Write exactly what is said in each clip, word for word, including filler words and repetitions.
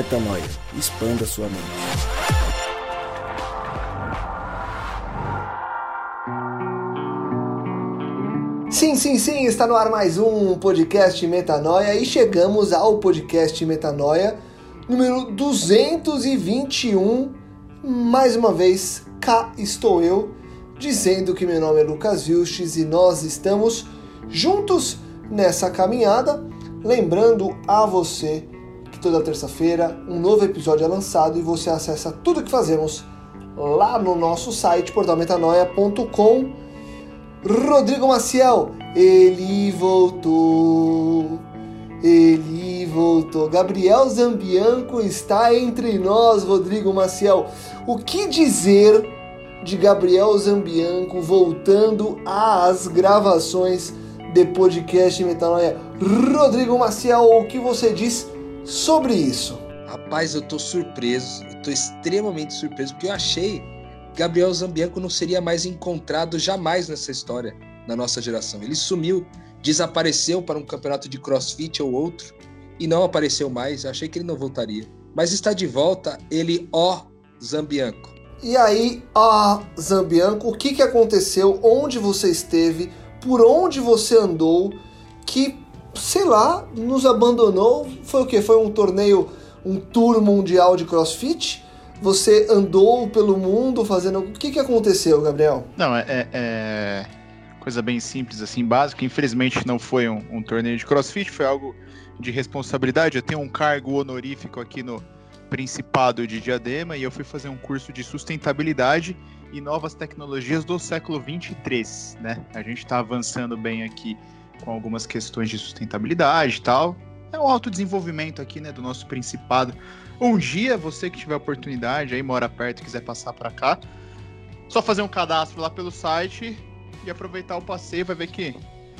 Metanoia. Expanda sua mente. Sim, sim, sim, está no ar mais um podcast Metanoia e chegamos ao podcast Metanoia número duzentos e vinte e um. Mais uma vez, cá estou eu, dizendo que meu nome é Lucas Vilches e nós estamos juntos nessa caminhada, lembrando a você que toda terça-feira um novo episódio é lançado e você acessa tudo o que fazemos lá no nosso site portal metanoia ponto com. Rodrigo Maciel, ele voltou, ele voltou. Gabriel Zambianco está entre nós, Rodrigo Maciel. O que dizer de Gabriel Zambianco voltando às gravações de podcast Metanoia? Rodrigo Maciel, o que você diz sobre isso? Rapaz, eu tô surpreso, eu tô extremamente surpreso, porque eu achei que Gabriel Zambianco não seria mais encontrado jamais nessa história, na nossa geração. Ele sumiu, desapareceu para um campeonato de crossfit ou outro, e não apareceu mais. Eu achei que ele não voltaria. Mas está de volta ele, ó, Zambianco. E aí, ó, Zambianco, o que, que aconteceu? Onde você esteve? Por onde você andou que, sei lá, nos abandonou? Foi o quê? Foi um torneio, um tour mundial de crossfit? Você andou pelo mundo fazendo... O que, que aconteceu, Gabriel? Não, é, é coisa bem simples, assim, básica. Infelizmente não foi um, um torneio de crossfit, foi algo de responsabilidade. Eu tenho um cargo honorífico aqui no Principado de Diadema e eu fui fazer um curso de sustentabilidade e novas tecnologias do século vinte e três, né? A gente está avançando bem aqui com algumas questões de sustentabilidade e tal. É um autodesenvolvimento aqui, né, do nosso principado. Um dia, você que tiver oportunidade, aí mora perto e quiser passar para cá, só fazer um cadastro lá pelo site e aproveitar o passeio, vai ver que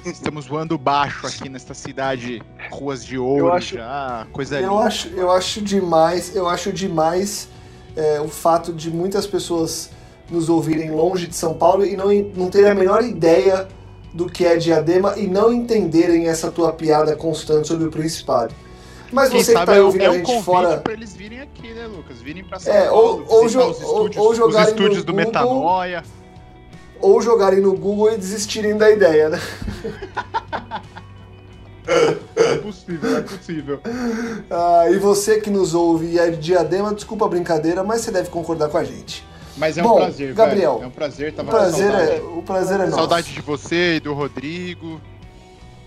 estamos voando baixo aqui nesta cidade, ruas de ouro, acho, já, coisa eu linda. Acho, eu acho demais, eu acho demais é, o fato de muitas pessoas nos ouvirem longe de São Paulo e não, não terem a menor ideia do que é Diadema e não entenderem essa tua piada constante sobre o Principado. Mas quem você que tá ouvindo é a gente fora... para eles virem aqui, né, Lucas? Virem pra São é, Paulo, ou, ou, jo- os estúdios, ou, ou jogarem os estúdios do Google, Metanoia. Ou jogarem no Google e desistirem da ideia, né? É possível, é possível. Ah, e você que nos ouve e é de Diadema, desculpa a brincadeira, mas você deve concordar com a gente. Mas é um Bom, prazer, Gabriel, velho. É um prazer, tava o prazer saudade. É, o prazer é nosso. Saudade de você e do Rodrigo.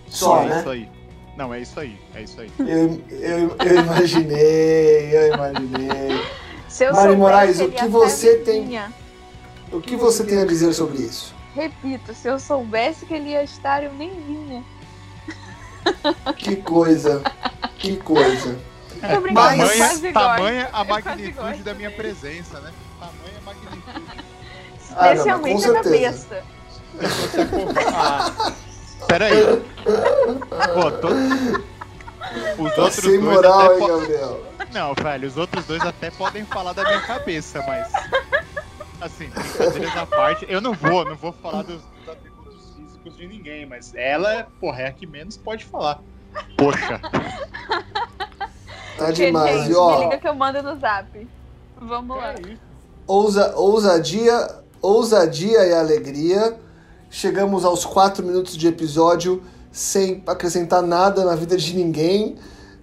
Só, Só né? É isso aí. Não, é isso aí, é isso aí. Eu, eu, eu imaginei, eu imaginei. Se eu Mari Moraes, o que você tem, o que você tem a dizer sobre isso? Repito, se eu soubesse que ele ia estar, eu nem vinha. Que coisa, que coisa. É, mas tamanha a magnitude da minha presença, né? Tamanha a magnitude. Especialmente ah, não, a cabeça. Ah, peraí. Pô, tô... Os outros Sem dois moral, até hein, po... Gabriel? Não, velho, os outros dois até podem falar da minha cabeça, mas... Assim, brincadeiras à parte, eu não vou, não vou falar dos, dos atributos físicos de ninguém, mas ela, porra, é a que menos pode falar. Poxa. Tá demais, gente, e, ó, me liga que eu mando no zap. Vamos lá. Ousa, ousadia, ousadia e alegria. Chegamos aos quatro minutos de episódio sem acrescentar nada na vida de ninguém.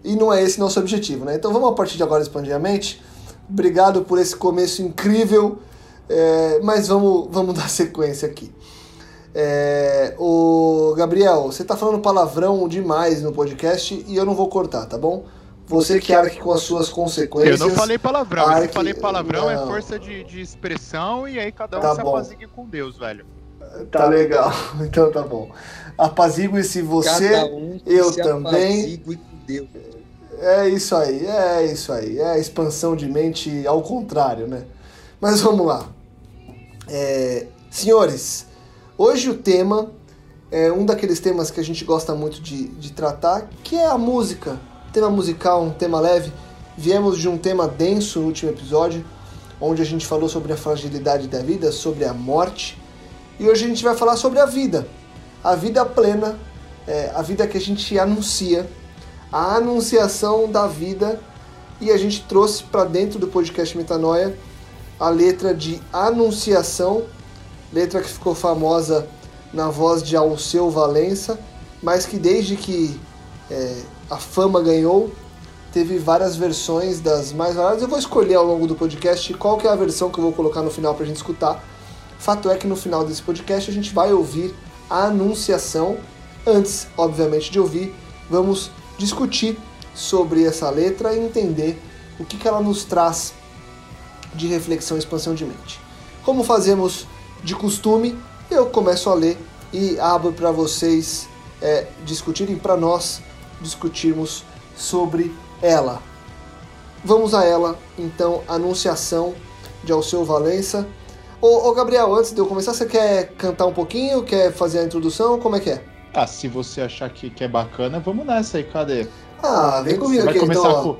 E não é esse nosso objetivo, né? Então vamos a partir de agora expandir a mente. Obrigado por esse começo incrível. É, mas vamos, vamos dar sequência aqui. É, o Gabriel, você tá falando palavrão demais no podcast e eu não vou cortar, tá bom? Você que arque com as suas consequências. Eu não falei palavrão. Arque... Eu falei palavrão não. É força de, de expressão e aí cada um tá se apazigue com Deus, velho. Tá, tá legal. legal. Então tá bom. Apazigue-se você, cada um eu se também. Apazigue com Deus. É isso aí, é isso aí. É a expansão de mente ao contrário, né? Mas vamos lá. É, senhores, hoje o tema é um daqueles temas que a gente gosta muito de, de tratar, que é a música. Tema musical, um tema leve. Viemos de um tema denso no último episódio, onde a gente falou sobre a fragilidade da vida, sobre a morte. E hoje a gente vai falar sobre a vida. A vida plena, é, a vida que a gente anuncia. A anunciação da vida e a gente trouxe para dentro do podcast Metanoia a letra de Anunciação, letra que ficou famosa na voz de Alceu Valença, mas que desde que é, a fama ganhou, teve várias versões das mais variadas. Eu vou escolher ao longo do podcast qual que é a versão que eu vou colocar no final para a gente escutar. Fato é que no final desse podcast a gente vai ouvir a Anunciação. Antes, obviamente, de ouvir, vamos discutir sobre essa letra e entender o que, que ela nos traz de reflexão e expansão de mente. Como fazemos de costume, eu começo a ler e abro para vocês é, discutirem, para nós discutirmos sobre ela. Vamos a ela, então, Anunciação de Alceu Valença. Ô, ô Gabriel, antes de eu começar, você quer cantar um pouquinho? Quer fazer a introdução? Como é que é? Ah, se você achar que, que é bacana, vamos nessa aí, cadê? Ah, vem comigo aqui, então. Vai começar com...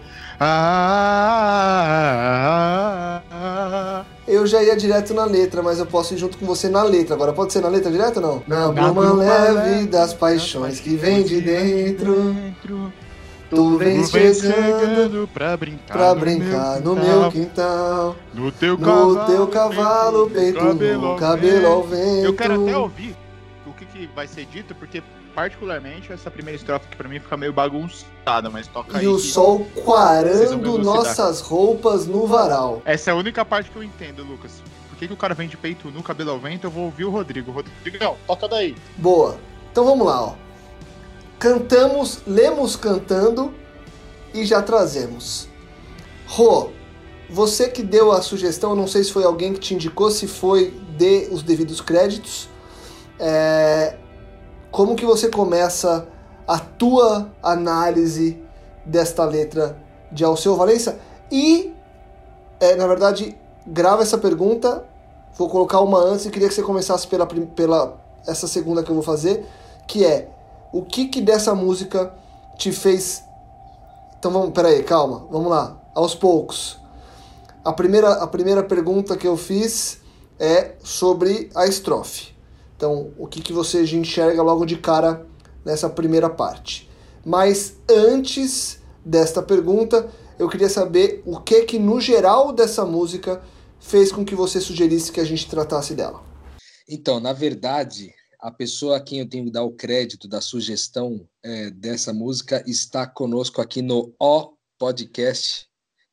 Eu já ia direto na letra, mas eu posso ir junto com você na letra. Agora, pode ser na letra direto ou não? Na bruma leve das paixões que vem de dentro, tu vens chegando pra brincar, pra brincar no meu quintal, no teu cavalo, no teu cavalo peito no cabelo ao vento. Eu quero até ouvir o que, que vai ser dito, porque particularmente essa primeira estrofe que pra mim fica meio bagunçada, mas toca e aí. E o sol quarando nossas roupas no varal. Essa é a única parte que eu entendo, Lucas. Por que, que o cara vem de peito nu, cabelo ao vento? Eu vou ouvir o Rodrigo. Rodrigo, não, toca daí. Boa. Então vamos lá, ó. Cantamos, lemos cantando e já trazemos. Rô, você que deu a sugestão, não sei se foi alguém que te indicou, se foi, dê os devidos créditos. É, como que você começa a tua análise desta letra de Alceu Valença? E, é, na verdade, grava essa pergunta, vou colocar uma antes e queria que você começasse pela, pela essa segunda que eu vou fazer, que é... O que que dessa música te fez... Então vamos, peraí, calma, vamos lá, aos poucos. A primeira, a primeira pergunta que eu fiz é sobre a estrofe. Então, o que que você enxerga logo de cara nessa primeira parte. Mas antes desta pergunta, eu queria saber o que que no geral dessa música fez com que você sugerisse que a gente tratasse dela. Então, na verdade... A pessoa a quem eu tenho que dar o crédito da sugestão é, dessa música está conosco aqui no O Podcast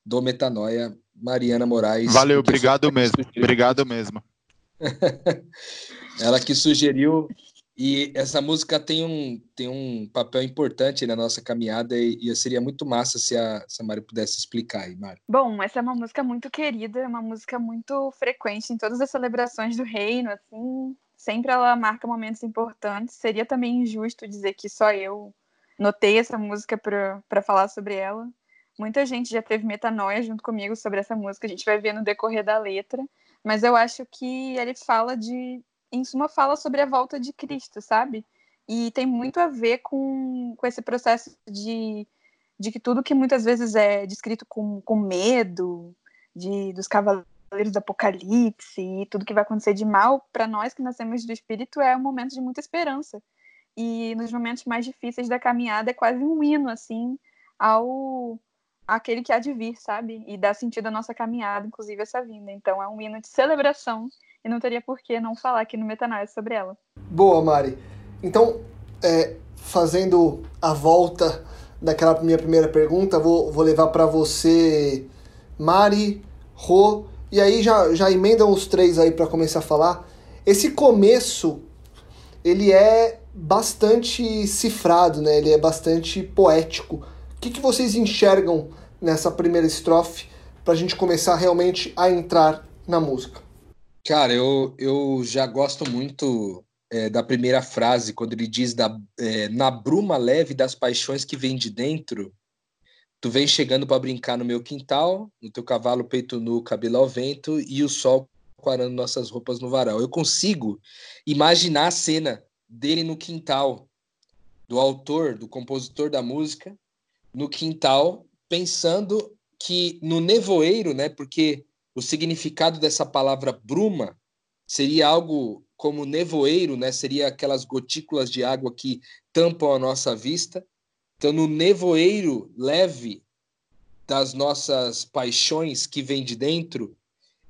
do Metanoia, Mariana Moraes. Valeu, obrigado mesmo, obrigado mesmo. Ela que sugeriu, e essa música tem um, tem um papel importante na nossa caminhada e, e seria muito massa se a, se a Mari pudesse explicar aí, Mari. Bom, essa é uma música muito querida, é uma música muito frequente em todas as celebrações do reino, assim... Sempre ela marca momentos importantes. Seria também injusto dizer que só eu notei essa música para falar sobre ela. Muita gente já teve metanoia junto comigo sobre essa música. A gente vai ver no decorrer da letra. Mas eu acho que ele fala de... Em suma, fala sobre a volta de Cristo, sabe? E tem muito a ver com, com esse processo de, de que tudo que muitas vezes é descrito com, com medo, de, dos cavaleiros do Apocalipse e tudo que vai acontecer de mal, para nós que nascemos do Espírito é um momento de muita esperança, e nos momentos mais difíceis da caminhada é quase um hino, assim, ao aquele que há de vir, sabe? E dá sentido à nossa caminhada, inclusive essa vinda. Então é um hino de celebração e não teria por que não falar aqui no Metanoia sobre ela. Boa, Mari. Então, é, fazendo a volta daquela minha primeira pergunta, vou, vou levar para você, Mari, Rô. E aí já, já emendam os três aí para começar a falar. Esse começo, ele é bastante cifrado, né? Ele é bastante poético. O que, que vocês enxergam nessa primeira estrofe para a gente começar realmente a entrar na música? Cara, eu, eu já gosto muito é, da primeira frase, quando ele diz da, é, na bruma leve das paixões que vem de dentro... Tu vem chegando para brincar no meu quintal, no teu cavalo peito nu, cabelo ao vento, e o sol quarando nossas roupas no varal. Eu consigo imaginar a cena dele no quintal, do autor, do compositor da música, no quintal, pensando que no nevoeiro, né, porque o significado dessa palavra bruma seria algo como nevoeiro, né, seria aquelas gotículas de água que tampam a nossa vista. Então, no nevoeiro leve das nossas paixões que vem de dentro,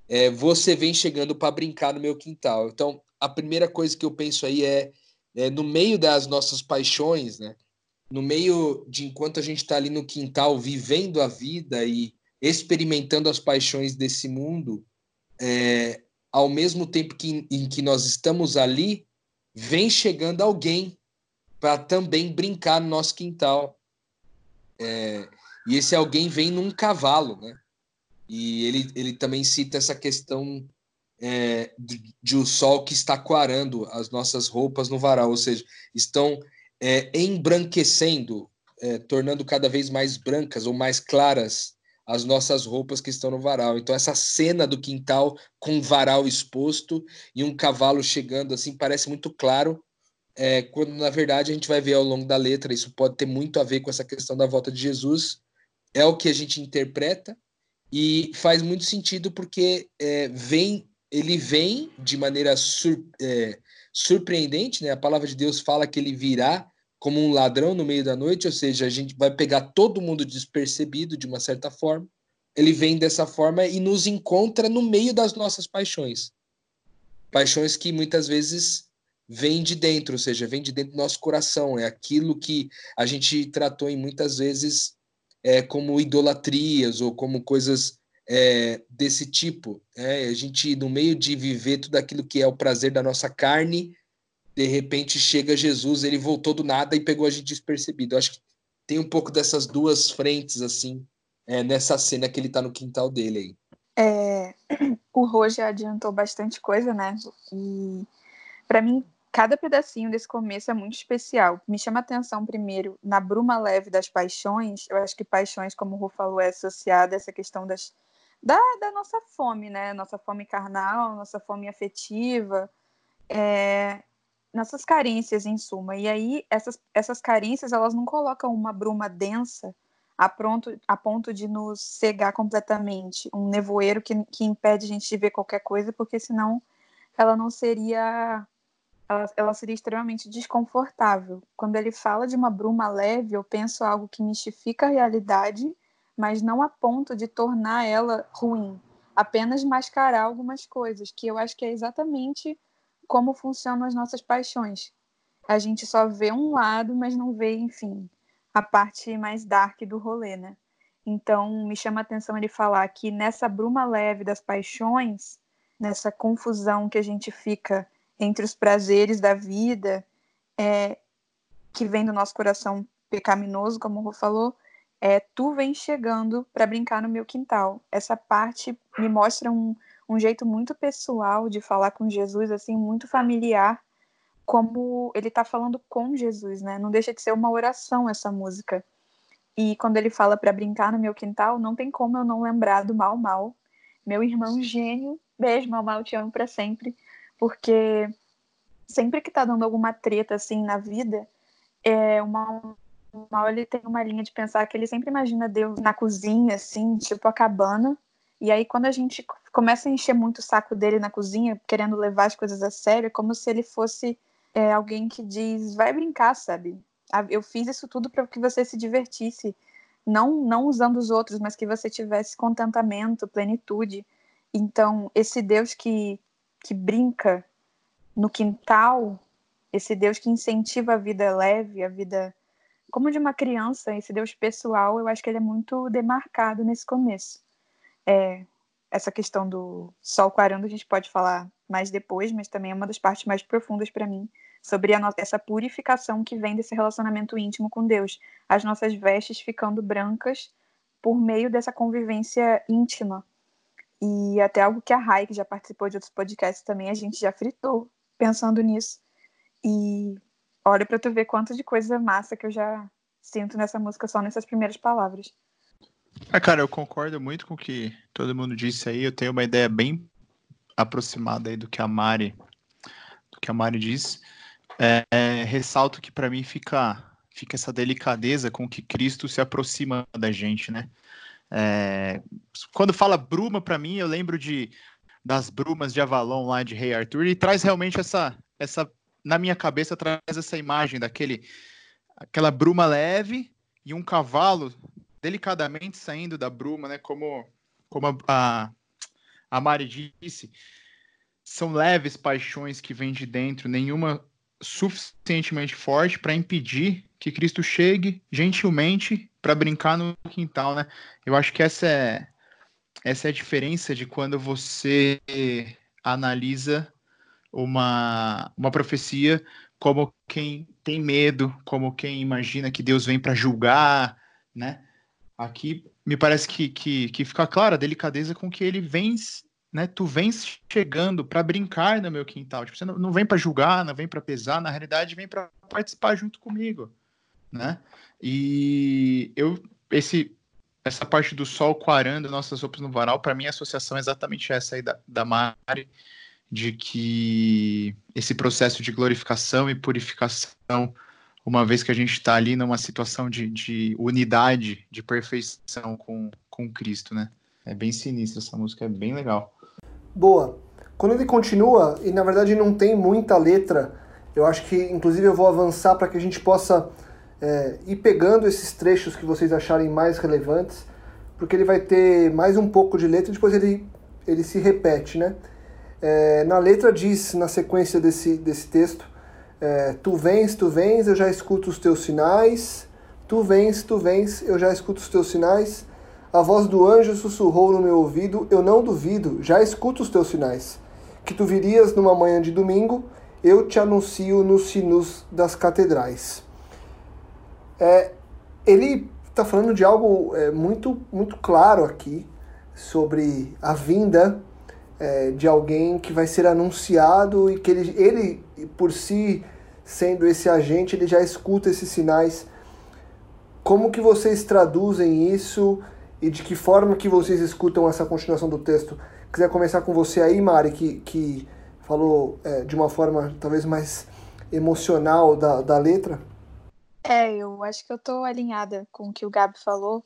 é, você vem chegando para brincar no meu quintal. Então, a primeira coisa que eu penso aí é, é no meio das nossas paixões, né? No meio de enquanto a gente está ali no quintal vivendo a vida e experimentando as paixões desse mundo, é, ao mesmo tempo que, em que nós estamos ali, vem chegando alguém para também brincar no nosso quintal. É, e esse alguém vem num cavalo, né? E ele, ele também cita essa questão é, de, de o sol que está quarando as nossas roupas no varal, ou seja, estão é, embranquecendo, é, tornando cada vez mais brancas ou mais claras as nossas roupas que estão no varal. Então, essa cena do quintal com o varal exposto e um cavalo chegando, assim, parece muito claro, é, quando, na verdade, a gente vai ver ao longo da letra, isso pode ter muito a ver com essa questão da volta de Jesus, é o que a gente interpreta, e faz muito sentido porque é, vem, ele vem de maneira sur, é, surpreendente, né? A palavra de Deus fala que ele virá como um ladrão no meio da noite, ou seja, a gente vai pegar todo mundo despercebido de uma certa forma, ele vem dessa forma e nos encontra no meio das nossas paixões. Paixões que muitas vezes vêm de dentro, ou seja, vêm de dentro do nosso coração, é aquilo que a gente tratou em muitas vezes é, como idolatrias ou como coisas é, desse tipo. É, a gente, no meio de viver tudo aquilo que é o prazer da nossa carne, de repente chega Jesus, ele voltou do nada e pegou a gente despercebido. Eu acho que tem um pouco dessas duas frentes, assim, é, nessa cena que ele tá no quintal dele aí. É, o Rô já adiantou bastante coisa, né? E pra mim, cada pedacinho desse começo é muito especial. Me chama a atenção, primeiro, na bruma leve das paixões. Eu acho que paixões, como o Rô falou, é associada a essa questão das, da, da nossa fome, né? Nossa fome carnal, nossa fome afetiva. É... Nossas carências, em suma. E aí, essas, essas carências, elas não colocam uma bruma densa a, pronto, a ponto de nos cegar completamente. Um nevoeiro que, que impede a gente de ver qualquer coisa, porque senão ela não seria... Ela, ela seria extremamente desconfortável. Quando ele fala de uma bruma leve, eu penso algo que mistifica a realidade, mas não a ponto de tornar ela ruim. Apenas mascarar algumas coisas, que eu acho que é exatamente... como funcionam as nossas paixões. A gente só vê um lado, mas não vê, enfim, a parte mais dark do rolê, né? Então, me chama a atenção ele falar que nessa bruma leve das paixões, nessa confusão que a gente fica entre os prazeres da vida, é, que vem do nosso coração pecaminoso, como o Rô falou, é, tu vem chegando para brincar no meu quintal. Essa parte me mostra um... um jeito muito pessoal de falar com Jesus, assim, muito familiar, como ele tá falando com Jesus, né? Não deixa de ser uma oração essa música. E quando ele fala pra brincar no meu quintal, não tem como eu não lembrar do Mau Mau, meu irmão gênio. Beijo, Mau Mau, te amo pra sempre. Porque sempre que tá dando alguma treta, assim, na vida, é, o Mau Mau, ele tem uma linha de pensar que ele sempre imagina Deus na cozinha, assim, tipo a cabana. E aí, quando a gente começa a encher muito o saco dele na cozinha, querendo levar as coisas a sério, é como se ele fosse é, alguém que diz, vai brincar, sabe? Eu fiz isso tudo para que você se divertisse, não, não usando os outros, mas que você tivesse contentamento, plenitude. Então, esse Deus que, que brinca no quintal, esse Deus que incentiva a vida leve, a vida como de uma criança, esse Deus pessoal, eu acho que ele é muito demarcado nesse começo. É, essa questão do sol quarando a gente pode falar mais depois, mas também é uma das partes mais profundas para mim, sobre a no- essa purificação que vem desse relacionamento íntimo com Deus. As nossas vestes ficando brancas por meio dessa convivência íntima. E até algo que a Rai, que já participou de outros podcasts também, a gente já fritou pensando nisso. E olha para tu ver quanto de coisa massa que eu já sinto nessa música só nessas primeiras palavras. Ah, cara, eu concordo muito com o que todo mundo disse aí. Eu tenho uma ideia bem aproximada aí do que a Mari, do que a Mari disse. É, é, ressalto que para mim fica, fica essa delicadeza com que Cristo se aproxima da gente, né? É, quando fala bruma, para mim, eu lembro de, das brumas de Avalon lá de Rei Arthur, e traz realmente essa, essa, na minha cabeça, traz essa imagem daquele, aquela bruma leve e um cavalo delicadamente saindo da bruma, né? Como, como a, a Mari disse, são leves paixões que vêm de dentro, nenhuma suficientemente forte para impedir que Cristo chegue gentilmente para brincar no quintal, né? Eu acho que essa é, essa é a diferença de quando você analisa uma, uma profecia como quem tem medo, como quem imagina que Deus vem para julgar, né? Aqui me parece que, que, que fica clara a delicadeza com que ele vem, né? Tu vens chegando para brincar no meu quintal. Tipo, você não, não vem para julgar, não vem para pesar, na realidade vem para participar junto comigo, né? E eu, esse, essa parte do sol quarando nossas roupas no varal, para mim a associação é exatamente essa aí da, da Mari, de que esse processo de glorificação e purificação, uma vez que a gente está ali numa situação de, de unidade, de perfeição com, com Cristo, né? É bem sinistra essa música, é bem legal. Boa. Quando ele continua, e na verdade não tem muita letra, eu acho que inclusive eu vou avançar para que a gente possa é, ir pegando esses trechos que vocês acharem mais relevantes, porque ele vai ter mais um pouco de letra e depois ele, ele se repete, né? É, na letra diz, na sequência desse, desse texto, é, tu vens, tu vens, eu já escuto os teus sinais, tu vens, tu vens, eu já escuto os teus sinais, a voz do anjo sussurrou no meu ouvido, eu não duvido, já escuto os teus sinais, que tu virias numa manhã de domingo, eu te anuncio nos sinos das catedrais. É, ele está falando de algo é, muito, muito claro aqui, sobre a vinda É, de alguém que vai ser anunciado e que ele, ele, por si, sendo esse agente, ele já escuta esses sinais. Como que vocês traduzem isso e de que forma que vocês escutam essa continuação do texto? Quiser começar com você aí, Mari, que, que falou é, de uma forma talvez mais emocional da, da letra? É, eu acho que eu estou alinhada com o que o Gabi falou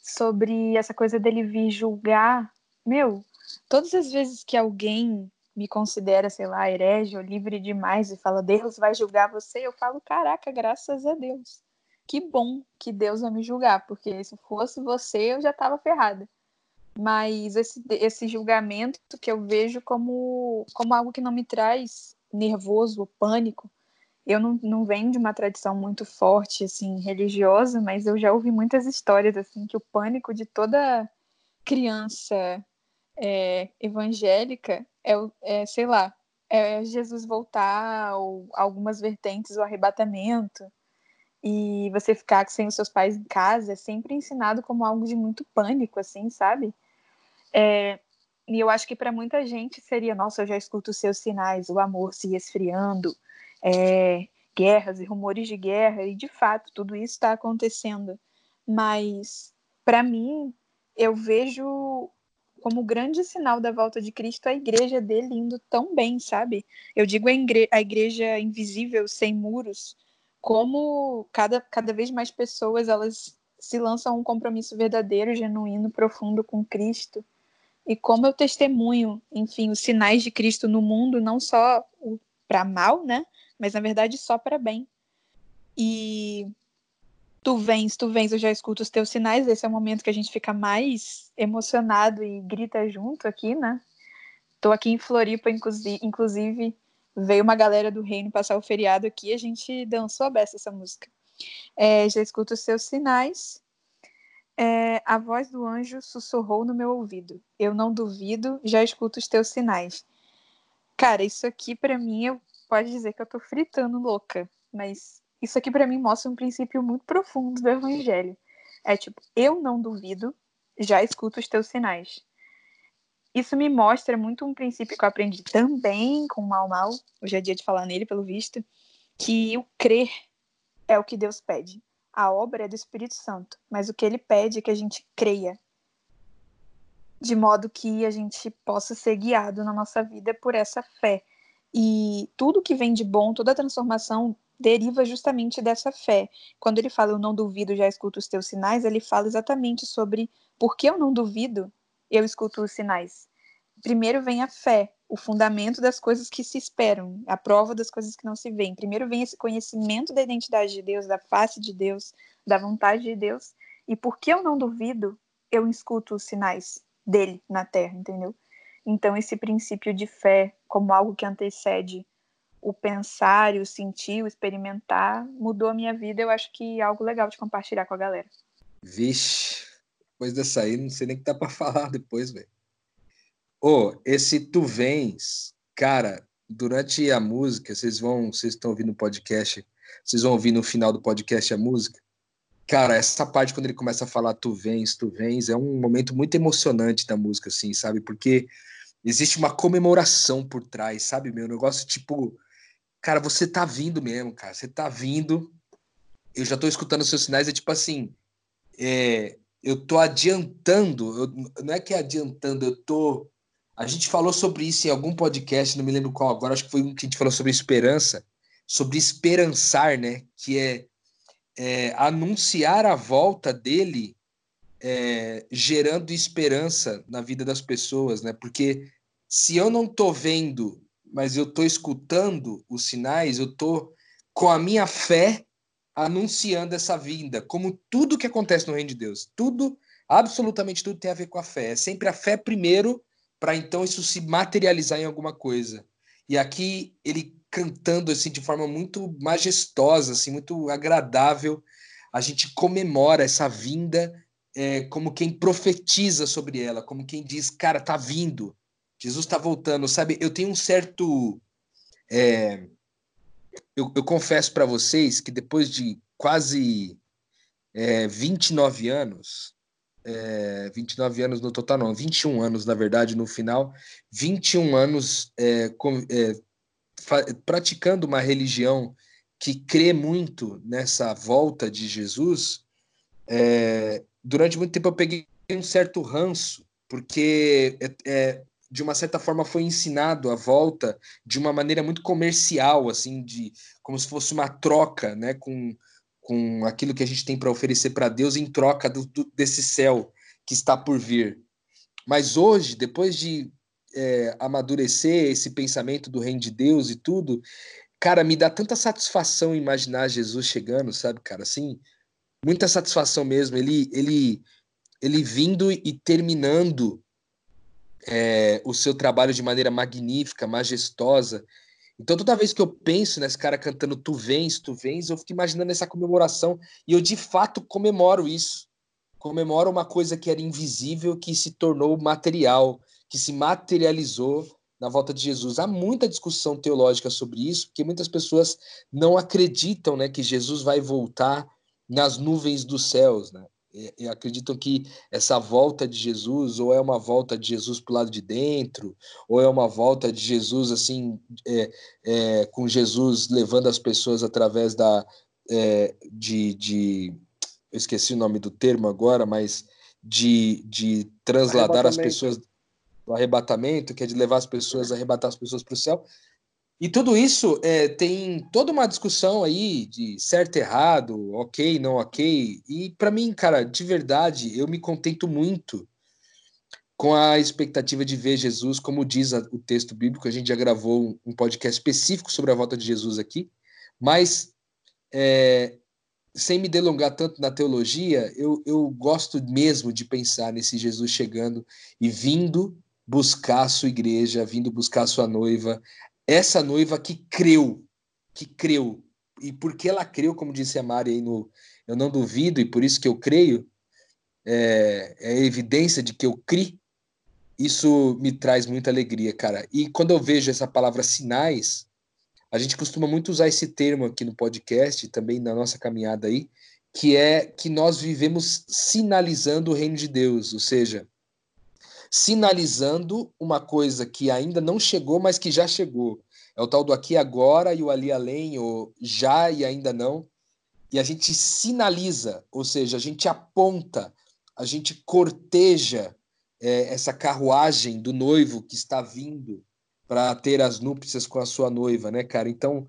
sobre essa coisa dele vir julgar. Meu... Todas as vezes que alguém me considera, sei lá, herege ou livre demais e fala, Deus vai julgar você, eu falo, caraca, graças a Deus. Que bom que Deus vai me julgar, porque se fosse você, eu já estava ferrada. Mas esse, esse julgamento que eu vejo como, como algo que não me traz nervoso ou pânico. Eu não, não venho de uma tradição muito forte, assim, religiosa, mas eu já ouvi muitas histórias, assim, que o pânico de toda criança... É, evangélica é, é, sei lá, é Jesus voltar, ou algumas vertentes, o arrebatamento, e você ficar sem os seus pais em casa é sempre ensinado como algo de muito pânico, assim, sabe? É, e eu acho que para muita gente seria, nossa, eu já escuto os seus sinais, o amor se esfriando, é, guerras e rumores de guerra, e de fato tudo isso está acontecendo, mas para mim eu vejo como grande sinal da volta de Cristo, a igreja dele indo tão bem, sabe? Eu digo a, ingre- a igreja invisível, sem muros, como cada, cada vez mais pessoas, elas se lançam a um compromisso verdadeiro, genuíno, profundo com Cristo. E como eu testemunho, enfim, os sinais de Cristo no mundo, não só para mal, né? Mas, na verdade, só para bem. E... Tu vens, tu vens, eu já escuto os teus sinais. Esse é o momento que a gente fica mais emocionado e grita junto aqui, né? Tô aqui em Floripa, inclusive, inclusive veio uma galera do Reino passar o feriado aqui e a gente dançou a beça essa música. É, já escuto os teus sinais. É, a voz do anjo sussurrou no meu ouvido. Eu não duvido, já escuto os teus sinais. Cara, isso aqui pra mim, eu pode dizer que eu tô fritando louca, mas... Isso aqui para mim mostra um princípio muito profundo do evangelho. É tipo, eu não duvido, já escuto os teus sinais. Isso me mostra muito um princípio que eu aprendi também com o Mau Mau, hoje é dia de falar nele, pelo visto, que o crer é o que Deus pede. A obra é do Espírito Santo, mas o que ele pede é que a gente creia, de modo que a gente possa ser guiado na nossa vida por essa fé. E tudo que vem de bom, toda a transformação deriva justamente dessa fé. Quando ele fala, eu não duvido, já escuto os teus sinais, ele fala exatamente sobre por que eu não duvido, eu escuto os sinais. Primeiro vem a fé, o fundamento das coisas que se esperam, a prova das coisas que não se veem. Primeiro vem esse conhecimento da identidade de Deus, da face de Deus, da vontade de Deus, E porque eu não duvido, eu escuto os sinais dele na Terra, entendeu? Então, esse princípio de fé, como algo que antecede o pensar, o sentir, o experimentar, mudou a minha vida. Eu acho que é algo legal de compartilhar com a galera. Vixe, depois dessa aí, não sei nem o que tá pra falar depois, velho. Ô, oh, esse Tu Vens, cara, durante a música, vocês vão, vocês estão ouvindo o podcast, vocês vão ouvir no final do podcast a música. Cara, essa parte quando ele começa a falar tu vens, tu vens, é um momento muito emocionante da música, assim, sabe? Porque existe uma comemoração por trás, sabe, meu? Um negócio tipo, cara, você tá vindo mesmo, cara, você tá vindo, eu já tô escutando os seus sinais, é tipo assim, é, eu tô adiantando, eu, não é que é adiantando, eu tô... A gente falou sobre isso em algum podcast, não me lembro qual agora, acho que foi um que a gente falou sobre esperança, sobre esperançar, né, que é... É, anunciar a volta dele, é, gerando esperança na vida das pessoas, né? Porque se eu não tô vendo, mas eu tô escutando os sinais, eu tô com a minha fé anunciando essa vinda, como tudo que acontece no reino de Deus, tudo, absolutamente tudo tem a ver com a fé, é sempre a fé primeiro, para então isso se materializar em alguma coisa. E aqui ele cantando assim, de forma muito majestosa, assim, muito agradável. A gente comemora essa vinda é, como quem profetiza sobre ela, como quem diz, cara, tá vindo, Jesus tá voltando, sabe? Eu tenho um certo... É, eu, eu confesso para vocês que depois de quase é, vinte e nove anos, é, vinte e nove anos no total, não, vinte e um anos, na verdade, no final, vinte e um anos é, com, é, praticando uma religião que crê muito nessa volta de Jesus, é, durante muito tempo eu peguei um certo ranço, porque é, é, de uma certa forma foi ensinado a volta de uma maneira muito comercial, assim, de, como se fosse uma troca, né, com, com aquilo que a gente tem para oferecer para Deus em troca do, do, desse céu que está por vir. Mas hoje, depois de É, amadurecer esse pensamento do reino de Deus e tudo, cara, me dá tanta satisfação imaginar Jesus chegando, sabe, cara, assim, muita satisfação mesmo, ele, ele, ele vindo e terminando é, o seu trabalho de maneira magnífica, majestosa. Então toda vez que eu penso nesse cara cantando tu vens, tu vens, eu fico imaginando essa comemoração, e eu de fato comemoro isso, comemoro uma coisa que era invisível, que se tornou material, que se materializou na volta de Jesus. Há muita discussão teológica sobre isso, porque muitas pessoas não acreditam, né, que Jesus vai voltar nas nuvens dos céus, né? E, e acreditam que essa volta de Jesus ou é uma volta de Jesus para o lado de dentro, ou é uma volta de Jesus assim, é, é, com Jesus levando as pessoas através da... É, de, de, eu esqueci o nome do termo agora, mas de, de transladar as pessoas... do arrebatamento, que é de levar as pessoas, arrebatar as pessoas para o céu. E tudo isso é, tem toda uma discussão aí de certo, errado, ok, não ok. E para mim, cara, de verdade, eu me contento muito com a expectativa de ver Jesus, como diz o texto bíblico. A gente já gravou um podcast específico sobre a volta de Jesus aqui, mas é, sem me delongar tanto na teologia, eu, eu gosto mesmo de pensar nesse Jesus chegando e vindo buscar a sua igreja, vindo buscar a sua noiva, essa noiva que creu, que creu, e porque ela creu, como disse a Mari aí no Eu Não Duvido, e por isso que eu creio, é, é evidência de que eu crie, isso me traz muita alegria, cara. E quando eu vejo essa palavra sinais, a gente costuma muito usar esse termo aqui no podcast, também na nossa caminhada aí, que é que nós vivemos sinalizando o reino de Deus, ou seja, sinalizando uma coisa que ainda não chegou, mas que já chegou. É o tal do aqui agora e o ali além, ou já e ainda não. E a gente sinaliza, ou seja, a gente aponta, a gente corteja é, essa carruagem do noivo que está vindo para ter as núpcias com a sua noiva, né, cara? Então,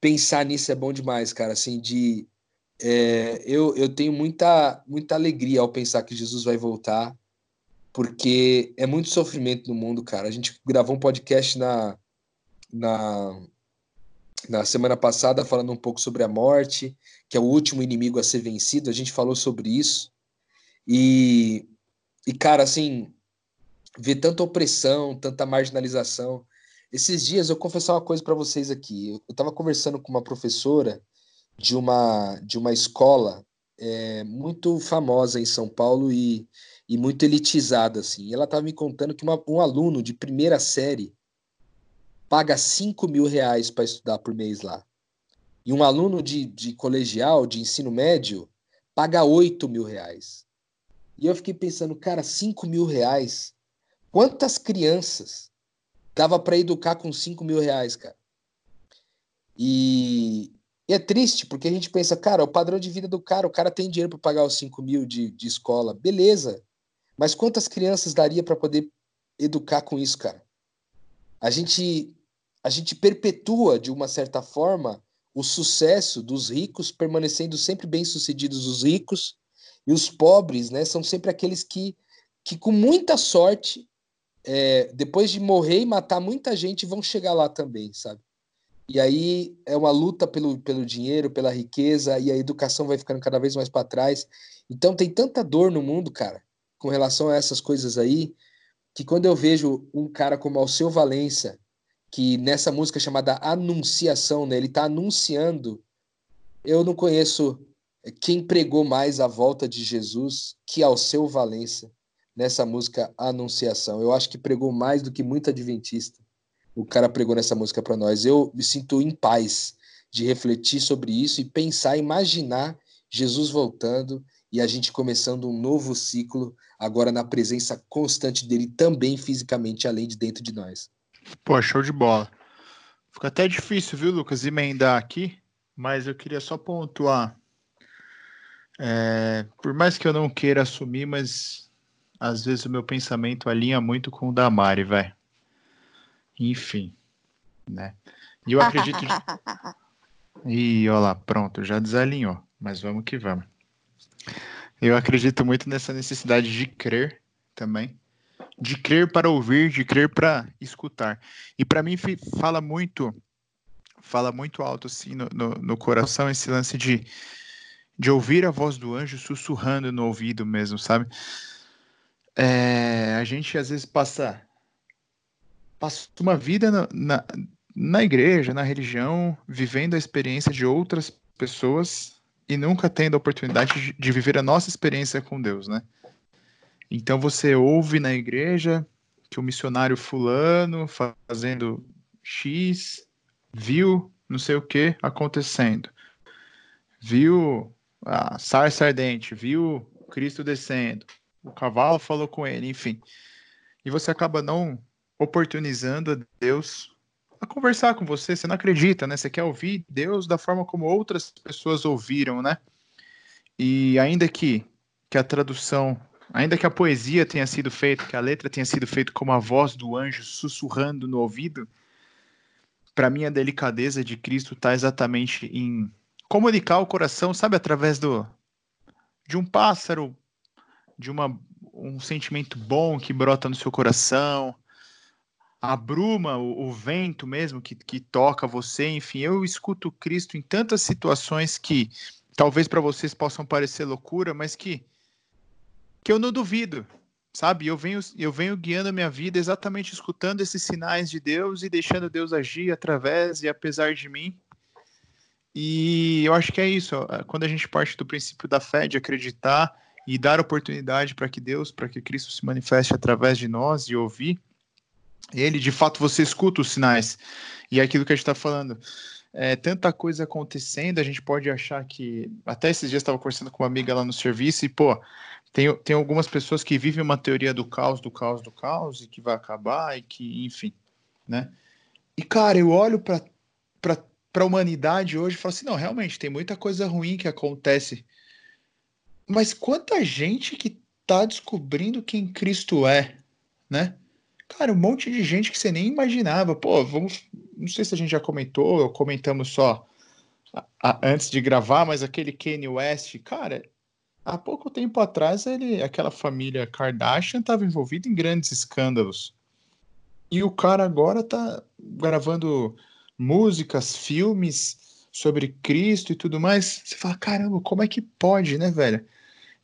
pensar nisso é bom demais, cara, assim, de... É, eu, eu tenho muita, muita alegria ao pensar que Jesus vai voltar, porque é muito sofrimento no mundo, cara. A gente gravou um podcast na, na, na semana passada falando um pouco sobre a morte, que é o último inimigo a ser vencido. A gente falou sobre isso, E, e cara, assim, ver tanta opressão, tanta marginalização. Esses dias, eu vou confessar uma coisa para vocês aqui. Eu estava conversando com uma professora de uma, de uma escola é, muito famosa em São Paulo e, e muito elitizada, assim. E ela estava me contando que uma, um aluno de primeira série paga cinco mil reais para estudar por mês lá. E um aluno de, de colegial, de ensino médio, paga oito mil reais. E eu fiquei pensando, cara, cinco mil reais? Quantas crianças dava para educar com cinco mil reais, cara? E, e é triste, porque a gente pensa, cara, o padrão de vida do cara, o cara tem dinheiro para pagar os cinco mil de, de escola, beleza. Mas quantas crianças daria para poder educar com isso, cara? A gente, a gente perpetua, de uma certa forma, o sucesso dos ricos, permanecendo sempre bem-sucedidos os ricos, e os pobres, né, são sempre aqueles que, que com muita sorte, é, depois de morrer e matar muita gente, vão chegar lá também, sabe? E aí é uma luta pelo, pelo dinheiro, pela riqueza, e a educação vai ficando cada vez mais para trás. Então tem tanta dor no mundo, cara, com relação a essas coisas aí, que quando eu vejo um cara como Alceu Valença, que nessa música chamada Anunciação, né, ele está anunciando, eu não conheço quem pregou mais a volta de Jesus que Alceu Valença nessa música Anunciação. Eu acho que pregou mais do que muito adventista. O cara pregou nessa música para nós. Eu me sinto em paz de refletir sobre isso e pensar, imaginar Jesus voltando e a gente começando um novo ciclo agora na presença constante dele também fisicamente, além de dentro de nós. Pô, show de bola. Fica até difícil, viu, Lucas, emendar aqui, mas eu queria só pontuar. É, por mais que eu não queira assumir, mas às vezes o meu pensamento alinha muito com o da Mari, velho. Enfim, né? E eu acredito... De... Ih, olha lá, pronto, já desalinhou, mas vamos que vamos. Eu acredito muito nessa necessidade de crer também. De crer para ouvir, de crer para escutar. E para mim fala muito, fala muito alto assim no, no, no coração esse lance de, de ouvir a voz do anjo sussurrando no ouvido mesmo, sabe? É, a gente às vezes passa, passa uma vida na, na, na igreja, na religião, vivendo a experiência de outras pessoas e nunca tendo a oportunidade de, de viver a nossa experiência com Deus, né? Então você ouve na igreja que o missionário fulano fazendo X, viu não sei o que acontecendo, viu a sarça ardente, viu Cristo descendo, o cavalo falou com ele, enfim. E você acaba não oportunizando a Deus a conversar com você, você não acredita, né? Você quer ouvir Deus da forma como outras pessoas ouviram, né? E ainda que, que a tradução... Ainda que a poesia tenha sido feita, que a letra tenha sido feita como a voz do anjo sussurrando no ouvido, para mim a delicadeza de Cristo está exatamente em comunicar o coração, sabe, através do, de um pássaro, de uma, um sentimento bom que brota no seu coração, a bruma, o, o vento mesmo que, que toca você, enfim, eu escuto Cristo em tantas situações que talvez para vocês possam parecer loucura, mas que que eu não duvido, sabe? Eu venho, eu venho guiando a minha vida exatamente escutando esses sinais de Deus e deixando Deus agir através e apesar de mim. E eu acho que é isso. Quando a gente parte do princípio da fé, de acreditar e dar oportunidade para que Deus, para que Cristo se manifeste através de nós e ouvir Ele, de fato você escuta os sinais. E é aquilo que a gente está falando. É, tanta coisa acontecendo, a gente pode achar que... Até esses dias eu estava conversando com uma amiga lá no serviço e, pô, tem, tem algumas pessoas que vivem uma teoria do caos, do caos, do caos, e que vai acabar, e que, enfim, né? E, cara, eu olho para para a humanidade hoje e falo assim, não, realmente, tem muita coisa ruim que acontece, mas quanta gente que tá descobrindo quem Cristo é, né? Cara, um monte de gente que você nem imaginava. Pô, vamos... Não sei se a gente já comentou, ou comentamos só a, a, antes de gravar, mas aquele Kanye West, cara, há pouco tempo atrás, ele, aquela família Kardashian estava envolvida em grandes escândalos. E o cara agora tá gravando músicas, filmes sobre Cristo e tudo mais. Você fala, caramba, como é que pode, né, velho?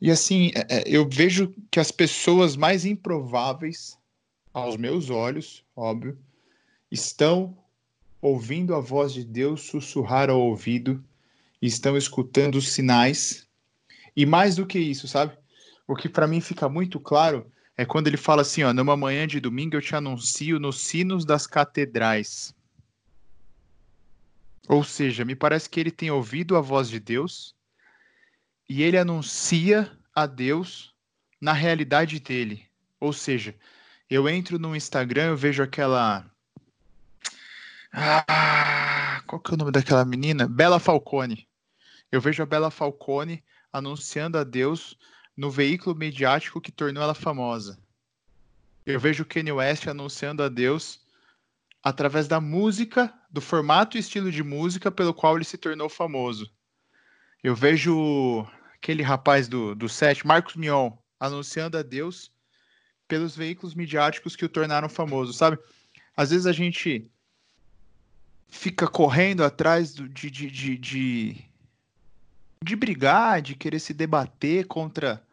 E assim, eu vejo que as pessoas mais improváveis, aos meus olhos, óbvio, estão ouvindo a voz de Deus sussurrar ao ouvido, estão escutando os sinais. E mais do que isso, sabe? O que para mim fica muito claro é quando ele fala assim, ó, numa manhã de domingo eu te anuncio nos sinos das catedrais. Ou seja, me parece que ele tem ouvido a voz de Deus e ele anuncia a Deus na realidade dele. Ou seja, eu entro no Instagram, eu vejo aquela... Ah, qual que é o nome daquela menina? Bella Falcone. Eu vejo a Bella Falcone anunciando a Deus no veículo midiático que tornou ela famosa. Eu vejo o Kanye West anunciando a Deus através da música, do formato e estilo de música pelo qual ele se tornou famoso. Eu vejo aquele rapaz do, do set, Marcos Mion, anunciando a Deus pelos veículos midiáticos que o tornaram famoso, sabe? Às vezes a gente fica correndo atrás do, de, de, de, de, de brigar, de querer se debater contra...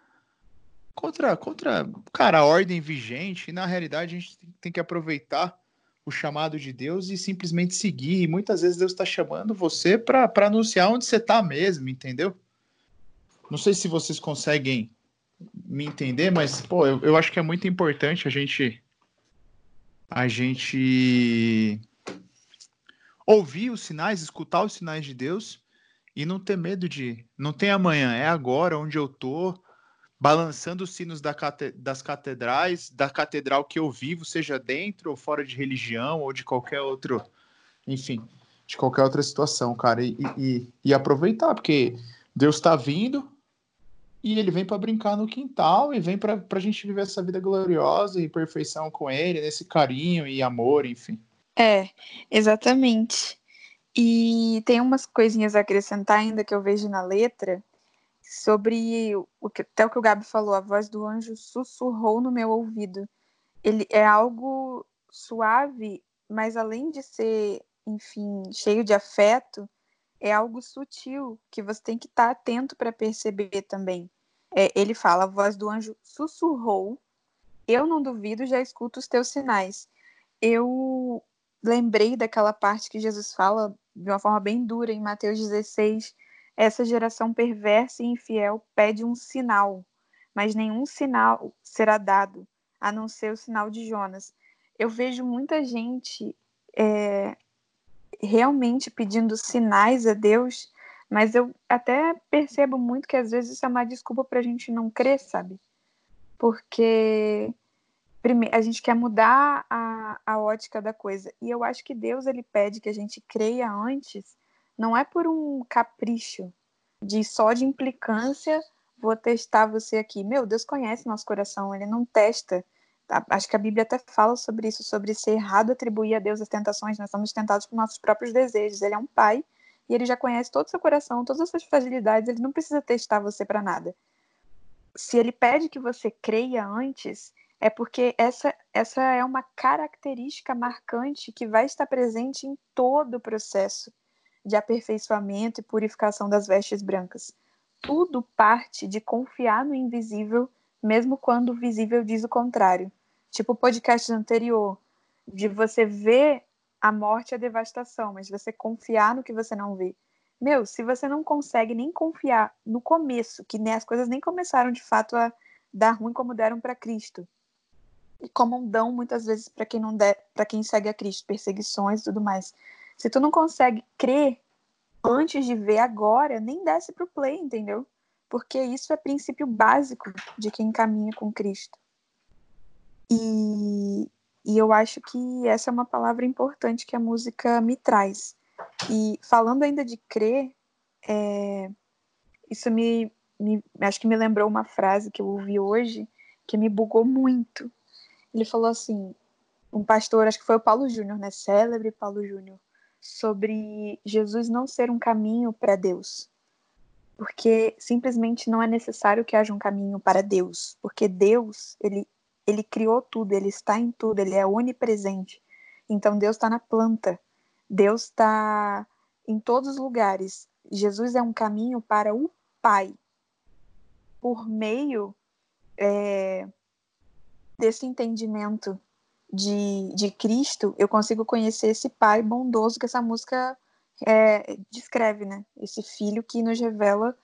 Contra, contra, cara, a ordem vigente. E na realidade a gente tem que aproveitar o chamado de Deus e simplesmente seguir. E muitas vezes Deus está chamando você para anunciar onde você está mesmo, entendeu? Não sei se vocês conseguem me entender, mas pô, eu, eu acho que é muito importante a gente a gente ouvir os sinais, escutar os sinais de Deus e não ter medo de, não tem amanhã, é agora onde eu tô, balançando os sinos da cate- das catedrais, da catedral que eu vivo, seja dentro ou fora de religião ou de qualquer outro, enfim, de qualquer outra situação, cara, e, e, e aproveitar, porque Deus está vindo e ele vem para brincar no quintal e vem para a gente viver essa vida gloriosa e perfeição com ele, nesse carinho e amor, enfim. É, exatamente. E tem umas coisinhas a acrescentar ainda que eu vejo na letra, sobre o que, até o que o Gabi falou, a voz do anjo sussurrou no meu ouvido. Ele é algo suave, mas além de ser, enfim, cheio de afeto, é algo sutil, que você tem que estar atento para perceber também. É, ele fala, a voz do anjo sussurrou, eu não duvido, já escuto os teus sinais. Eu lembrei daquela parte que Jesus fala de uma forma bem dura em Mateus dezesseis, essa geração perversa e infiel pede um sinal, mas nenhum sinal será dado, a não ser o sinal de Jonas. Eu vejo muita gente é, realmente pedindo sinais a Deus, mas eu até percebo muito que às vezes isso é uma desculpa para a gente não crer, sabe? Porque primeiro, a gente quer mudar a, a ótica da coisa, e eu acho que Deus ele pede que a gente creia antes. Não é por um capricho de só de implicância, vou testar você aqui. Meu, Deus conhece nosso coração, ele não testa. Acho que a Bíblia até fala sobre isso, sobre ser errado atribuir a Deus as tentações. Nós somos tentados por nossos próprios desejos. Ele é um pai e ele já conhece todo o seu coração, todas as suas fragilidades, ele não precisa testar você para nada. Se ele pede que você creia antes, é porque essa, essa é uma característica marcante que vai estar presente em todo o processo de aperfeiçoamento e purificação das vestes brancas. Tudo parte de confiar no invisível, mesmo quando o visível diz o contrário. Tipo o podcast anterior, de você ver a morte e a devastação, mas você confiar no que você não vê. Meu, se você não consegue nem confiar no começo, que nem as coisas nem começaram de fato a dar ruim como deram para Cristo, e como dão muitas vezes para quem não der, para quem segue a Cristo, perseguições e tudo mais. Se tu não consegue crer antes de ver agora, nem desce pro play, entendeu? Porque isso é princípio básico de quem caminha com Cristo. E, e eu acho que essa é uma palavra importante que a música me traz. E falando ainda de crer, é, isso me, me... Acho que me lembrou uma frase que eu ouvi hoje que me bugou muito. Ele falou assim, um pastor, acho que foi o Paulo Júnior, né? Célebre Paulo Júnior. Sobre Jesus não ser um caminho para Deus, porque simplesmente não é necessário que haja um caminho para Deus, porque Deus, ele, ele criou tudo, ele está em tudo, ele é onipresente, então Deus está na planta, Deus está em todos os lugares, Jesus é um caminho para o Pai, por meio é, desse entendimento de, de Cristo, eu consigo conhecer esse pai bondoso que essa música é, descreve, né? Esse filho que nos revela,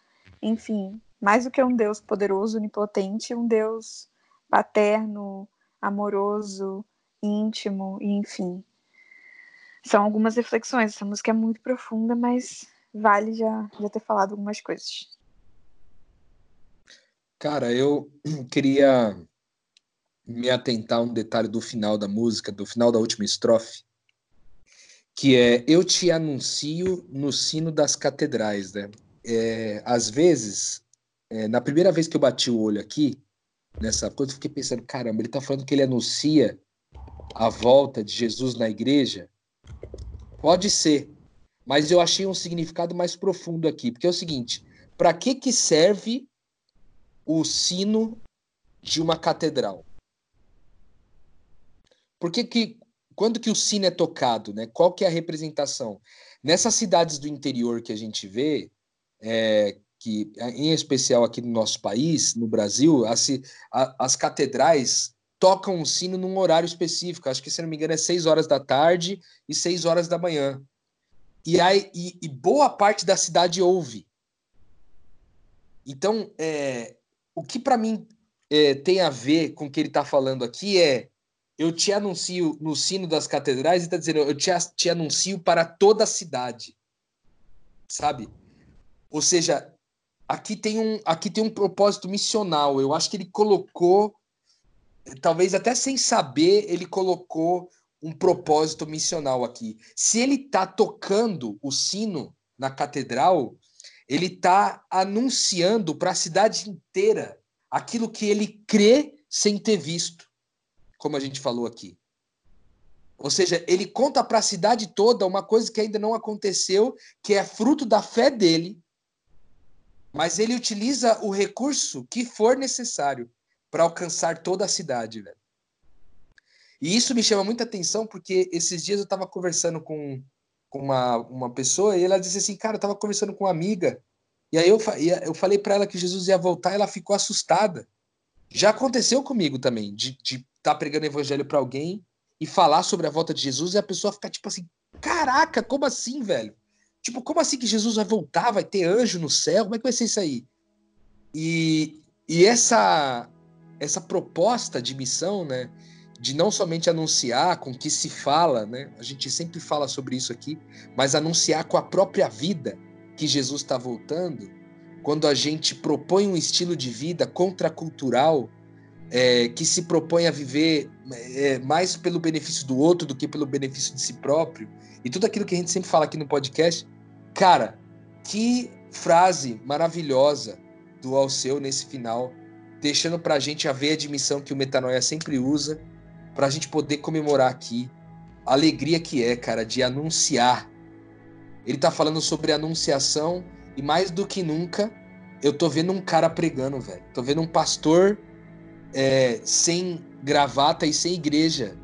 enfim, mais do que um Deus poderoso, onipotente, um Deus paterno, amoroso, íntimo, enfim. São algumas reflexões. Essa música é muito profunda, mas vale já, já ter falado algumas coisas. Cara, eu queria me atentar a um detalhe do final da música, do final da última estrofe, que é: eu te anuncio no sino das catedrais, né? É, às vezes, é, na primeira vez que eu bati o olho aqui, nessa coisa, eu fiquei pensando, caramba, ele tá falando que ele anuncia a volta de Jesus na igreja? Pode ser, mas eu achei um significado mais profundo aqui, porque é o seguinte: para que que serve o sino de uma catedral? Por que que, quando que o sino é tocado, né? Qual que é a representação? Nessas cidades do interior que a gente vê, é, que, em especial aqui no nosso país, no Brasil, as, as catedrais tocam o sino num horário específico. Acho que, se não me engano, é seis horas da tarde e seis horas da manhã. E, aí, e, e boa parte da cidade ouve. Então, é, o que para mim é, tem a ver com o que ele está falando aqui é: eu te anuncio no sino das catedrais, e está dizendo, eu te, te anuncio para toda a cidade. Sabe? Ou seja, aqui tem, um, aqui tem um propósito missional. Eu acho que ele colocou, talvez até sem saber, ele colocou um propósito missional aqui. Se ele está tocando o sino na catedral, ele está anunciando para a cidade inteira aquilo que ele crê sem ter visto, como a gente falou aqui. Ou seja, ele conta para a cidade toda uma coisa que ainda não aconteceu, que é fruto da fé dele, mas ele utiliza o recurso que for necessário para alcançar toda a cidade, velho. E isso me chama muita atenção, porque esses dias eu estava conversando com uma, uma pessoa, e ela disse assim, cara, eu estava conversando com uma amiga, e aí eu, eu falei para ela que Jesus ia voltar, e ela ficou assustada. Já aconteceu comigo também, de estar tá pregando evangelho para alguém e falar sobre a volta de Jesus, e a pessoa ficar tipo assim, caraca, como assim, velho? Tipo, como assim que Jesus vai voltar? Vai ter anjo no céu? Como é que vai ser isso aí? E, e essa, essa proposta de missão, né? De não somente anunciar com que se fala, né? A gente sempre fala sobre isso aqui, mas anunciar com a própria vida que Jesus está voltando, quando a gente propõe um estilo de vida contracultural, é, que se propõe a viver é, mais pelo benefício do outro do que pelo benefício de si próprio, e tudo aquilo que a gente sempre fala aqui no podcast. Cara, que frase maravilhosa do Alceu nesse final, deixando pra gente a veia de missão que o Metanoia sempre usa, pra gente poder comemorar aqui a alegria que é, cara, de anunciar. Ele tá falando sobre anunciação, e mais do que nunca, eu tô vendo um cara pregando, velho. Tô vendo um pastor é, sem gravata e sem igreja.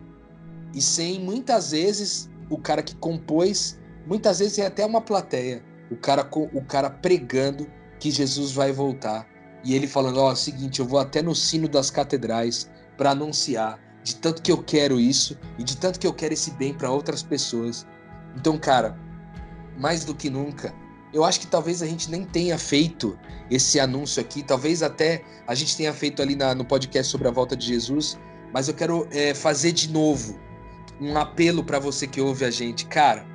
E sem, muitas vezes, o cara que compôs, muitas vezes é até uma plateia. O cara, o cara pregando que Jesus vai voltar. E ele falando, ó, oh, é o seguinte, eu vou até no sino das catedrais pra anunciar de tanto que eu quero isso e de tanto que eu quero esse bem para outras pessoas. Então, cara, mais do que nunca, eu acho que talvez a gente nem tenha feito esse anúncio aqui, talvez até a gente tenha feito ali na, no podcast sobre a volta de Jesus, mas eu quero é, fazer de novo um apelo para você que ouve a gente. Cara,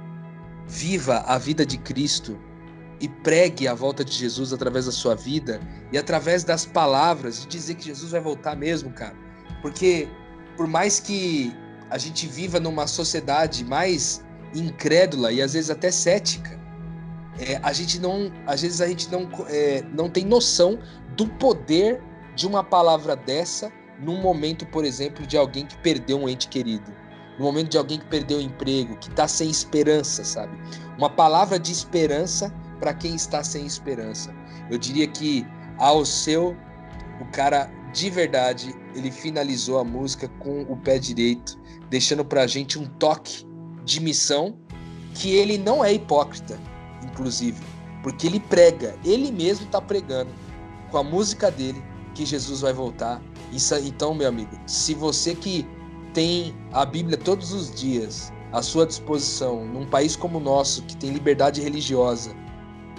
viva a vida de Cristo e pregue a volta de Jesus através da sua vida e através das palavras, de dizer que Jesus vai voltar mesmo, cara. Porque por mais que a gente viva numa sociedade mais incrédula e às vezes até cética, é, a gente não, às vezes a gente não, é, não tem noção do poder de uma palavra dessa num momento, por exemplo, de alguém que perdeu um ente querido, no momento de alguém que perdeu o emprego, que está sem esperança, sabe? Uma palavra de esperança para quem está sem esperança. Eu diria que Alceu, o cara de verdade, ele finalizou a música com o pé direito, deixando pra gente um toque de missão, que ele não é hipócrita, inclusive, porque ele prega, ele mesmo tá pregando com a música dele, que Jesus vai voltar. Isso, então, meu amigo, se você que tem a Bíblia todos os dias à sua disposição, num país como o nosso, que tem liberdade religiosa,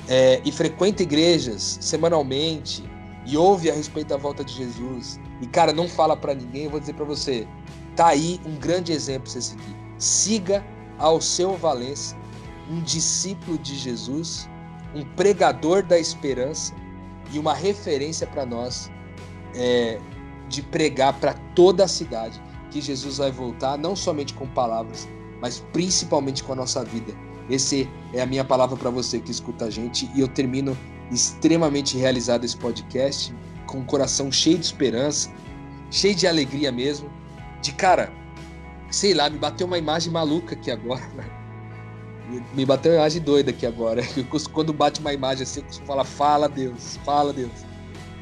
é, e frequenta igrejas semanalmente, e ouve a respeito da volta de Jesus, e, cara, não fala pra ninguém, eu vou dizer pra você, tá aí um grande exemplo pra você seguir. Siga Alceu Valença, um discípulo de Jesus, um pregador da esperança e uma referência para nós é, de pregar para toda a cidade que Jesus vai voltar, não somente com palavras, mas principalmente com a nossa vida. Essa é a minha palavra para você que escuta a gente, e eu termino extremamente realizado esse podcast, com o coração cheio de esperança, cheio de alegria mesmo, de cara, sei lá, me bateu uma imagem maluca aqui agora, né? Me bateu uma imagem doida aqui agora. Quando bate uma imagem assim, eu falo, fala Deus, fala Deus.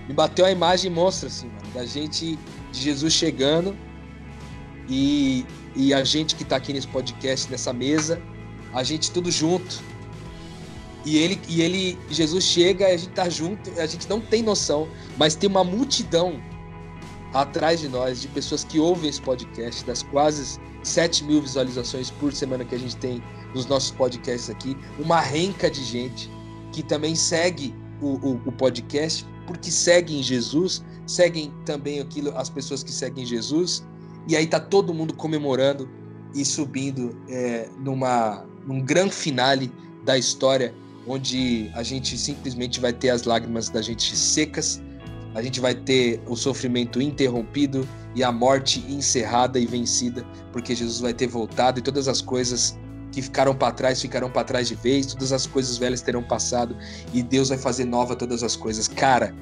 Me bateu a imagem monstra assim, mano, da gente, de Jesus chegando, e, e a gente que tá aqui nesse podcast, nessa mesa, a gente tudo junto. E ele, e ele, Jesus chega, a gente tá junto, a gente não tem noção, mas tem uma multidão atrás de nós, de pessoas que ouvem esse podcast, das quase sete mil visualizações por semana que a gente tem nos nossos podcasts aqui, uma renca de gente que também segue o, o, o podcast, porque seguem Jesus, seguem também aquilo, as pessoas que seguem Jesus, e aí tá todo mundo comemorando e subindo é, numa, num grande finale da história, onde a gente simplesmente vai ter as lágrimas da gente secas, a gente vai ter o sofrimento interrompido e a morte encerrada e vencida, porque Jesus vai ter voltado e todas as coisas que ficaram para trás, ficarão para trás de vez, todas as coisas velhas terão passado e Deus vai fazer nova todas as coisas. Cara,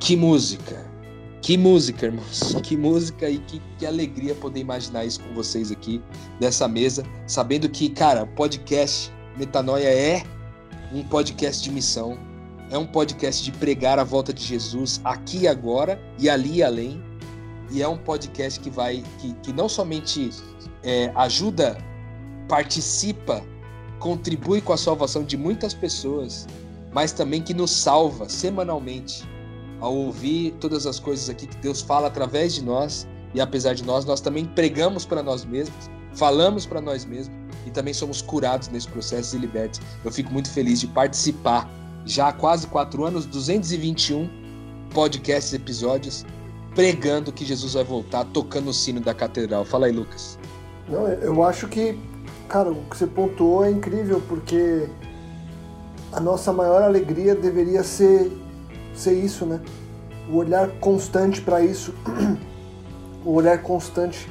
que música, que música, irmãos, que música, e que, que alegria poder imaginar isso com vocês aqui, nessa mesa, sabendo que, cara, o podcast Metanoia é um podcast de missão, é um podcast de pregar a volta de Jesus aqui e agora, e ali e além, e é um podcast que vai, que, que não somente é, ajuda, participa, contribui com a salvação de muitas pessoas, mas também que nos salva semanalmente, ao ouvir todas as coisas aqui que Deus fala através de nós, e apesar de nós, nós também pregamos para nós mesmos, falamos para nós mesmos, e também somos curados nesse processo e libertos. Eu fico muito feliz de participar já há quase quatro anos, duzentos e vinte e um podcasts, episódios, pregando que Jesus vai voltar, tocando o sino da catedral. Fala aí, Lucas. Não, eu acho que, cara, o que você pontuou é incrível, porque a nossa maior alegria deveria ser, ser isso, né? O olhar constante para isso, o olhar constante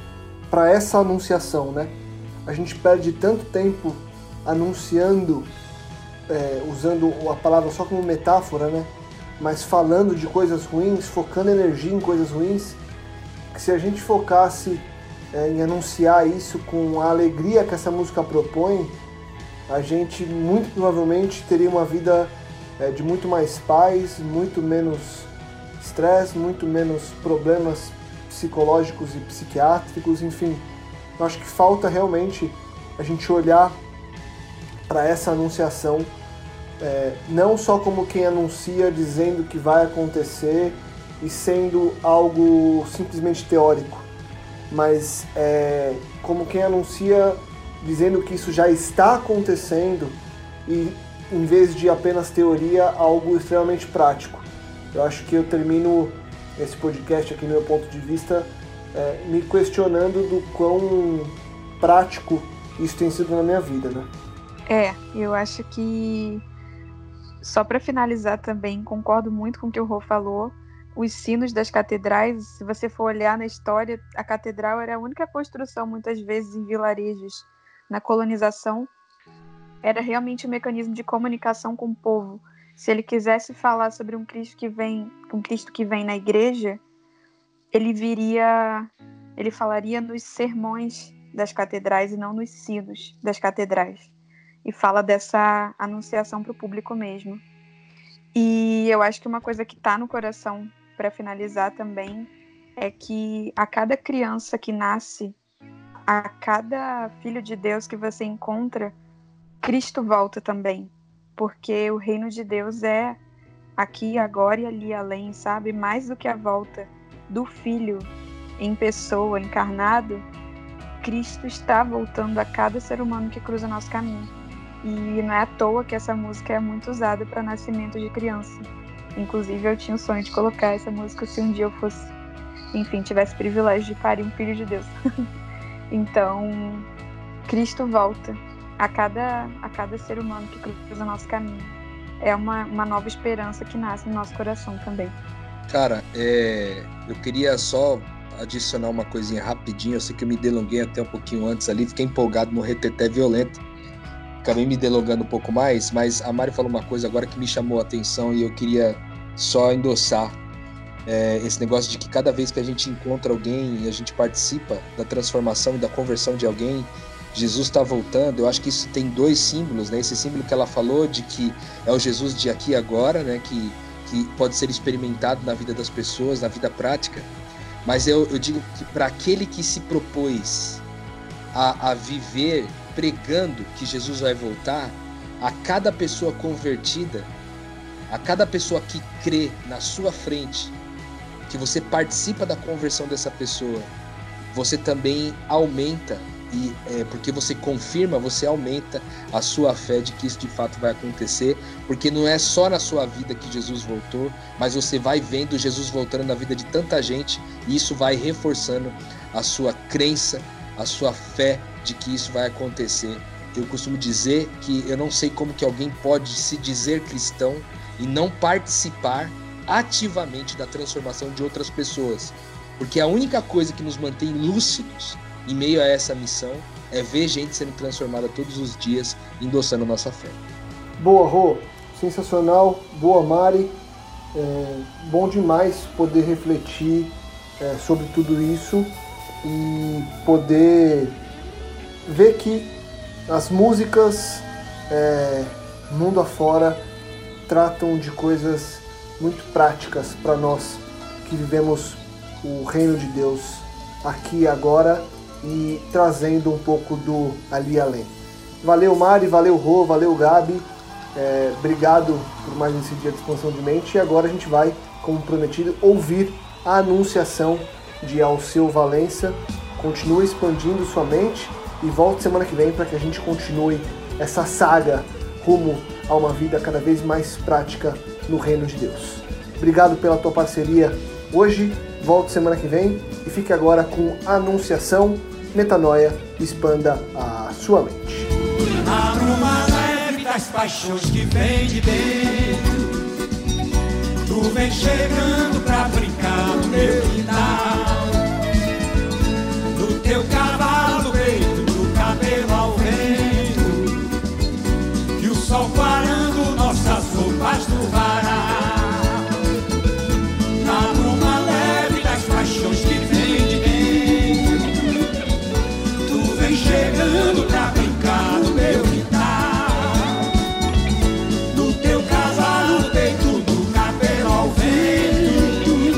para essa anunciação, né? A gente perde tanto tempo anunciando, é, usando a palavra só como metáfora, né? Mas falando de coisas ruins, focando energia em coisas ruins, que se a gente focasse é, em anunciar isso com a alegria que essa música propõe, a gente muito provavelmente teria uma vida é, de muito mais paz, muito menos estresse, muito menos problemas psicológicos e psiquiátricos, enfim. Eu acho que falta realmente a gente olhar para essa anunciação é, não só como quem anuncia dizendo que vai acontecer e sendo algo simplesmente teórico, mas é, como quem anuncia dizendo que isso já está acontecendo e, em vez de apenas teoria, algo extremamente prático. Eu acho que eu termino esse podcast aqui, meu ponto de vista, É, me questionando do quão prático isso tem sido na minha vida, né? É, eu acho que, só para finalizar também, concordo muito com o que o Rô falou, os sinos das catedrais, se você for olhar na história, a catedral era a única construção, muitas vezes, em vilarejos, na colonização, era realmente um mecanismo de comunicação com o povo. Se ele quisesse falar sobre um Cristo que vem, um Cristo que vem na igreja, ele viria, ele falaria nos sermões das catedrais e não nos sinos das catedrais. E fala dessa anunciação para o público mesmo. E eu acho que uma coisa que está no coração, para finalizar também, é que a cada criança que nasce, a cada filho de Deus que você encontra, Cristo volta também. Porque o reino de Deus é aqui, agora e ali além, sabe? Mais do que a volta do Filho em pessoa, encarnado, Cristo está voltando a cada ser humano que cruza nosso caminho. E não é à toa que essa música é muito usada para nascimento de criança. Inclusive, eu tinha o sonho de colocar essa música se um dia eu fosse, enfim, tivesse o privilégio de parir um filho de Deus. Então, Cristo volta a cada, a cada ser humano que cruza nosso caminho. É uma, uma nova esperança que nasce no nosso coração também. Cara, é, eu queria só adicionar uma coisinha rapidinho. Eu sei que eu me delonguei até um pouquinho antes ali, fiquei empolgado no reteté violento. Acabei me delongando um pouco mais, mas a Mari falou uma coisa agora que me chamou a atenção e eu queria só endossar. É, esse negócio de que cada vez que a gente encontra alguém e a gente participa da transformação e da conversão de alguém, Jesus está voltando. Eu acho que isso tem dois símbolos, né? Esse símbolo que ela falou de que é o Jesus de aqui e agora, né? Que, que pode ser experimentado na vida das pessoas, na vida prática. Mas eu, eu digo que para aquele que se propôs a, a viver pregando que Jesus vai voltar, a cada pessoa convertida, a cada pessoa que crê na sua frente, que você participa da conversão dessa pessoa, você também aumenta, e é, porque você confirma, você aumenta a sua fé de que isso de fato vai acontecer, porque não é só na sua vida que Jesus voltou, mas você vai vendo Jesus voltando na vida de tanta gente, e isso vai reforçando a sua crença, a sua fé de que isso vai acontecer. Eu costumo dizer que eu não sei como que alguém pode se dizer cristão e não participar ativamente da transformação de outras pessoas, porque a única coisa que nos mantém lúcidos em meio a essa missão é ver gente sendo transformada todos os dias, endossando nossa fé. Boa, Rô, sensacional, boa, Mari, é bom demais poder refletir é, sobre tudo isso e poder ver que as músicas é, mundo afora tratam de coisas muito práticas para nós que vivemos o reino de Deus aqui e agora e trazendo um pouco do ali e além. Valeu, Mari, valeu, Rô, valeu, Gabi, é, obrigado por mais esse dia de expansão de mente. E agora a gente vai, como prometido, ouvir a Anunciação de Alceu Valença. Continue expandindo sua mente e volte semana que vem para que a gente continue essa saga rumo a uma vida cada vez mais prática no reino de Deus. Obrigado pela tua parceria hoje, volto semana que vem e fique agora com Anunciação, Metanoia, expanda a sua mente. Abra uma leve das paixões que vem de dentro. Tu vem chegando pra brincar no meu quintal. No teu cavalo peito, do cabelo ao vento, e o sol parando nossas roupas no varal. Chegando pra brincar no meu quintal, no teu cavalo, peito, no cabelo ao vento,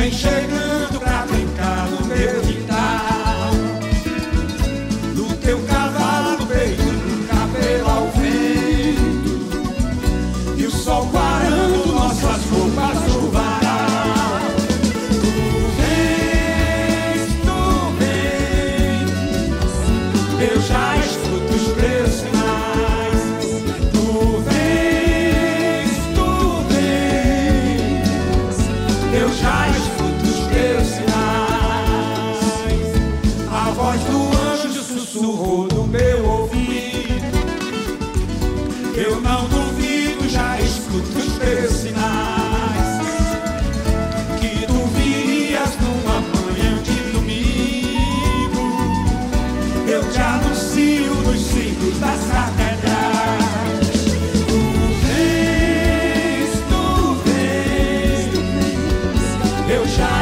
vem chegando pra brincar no meu quintal. No teu cavalo veio cabelo ao vento e o sol parando nossas roupas no varal. Tu vens, tu vens, eu já escuto os teus sinais. Sussurrou no meu ouvido, eu não duvido, já escuto os teus sinais, que tu virias numa manhã de domingo, eu te anuncio nos signos das catedrais. Tu vens, tu vens, eu já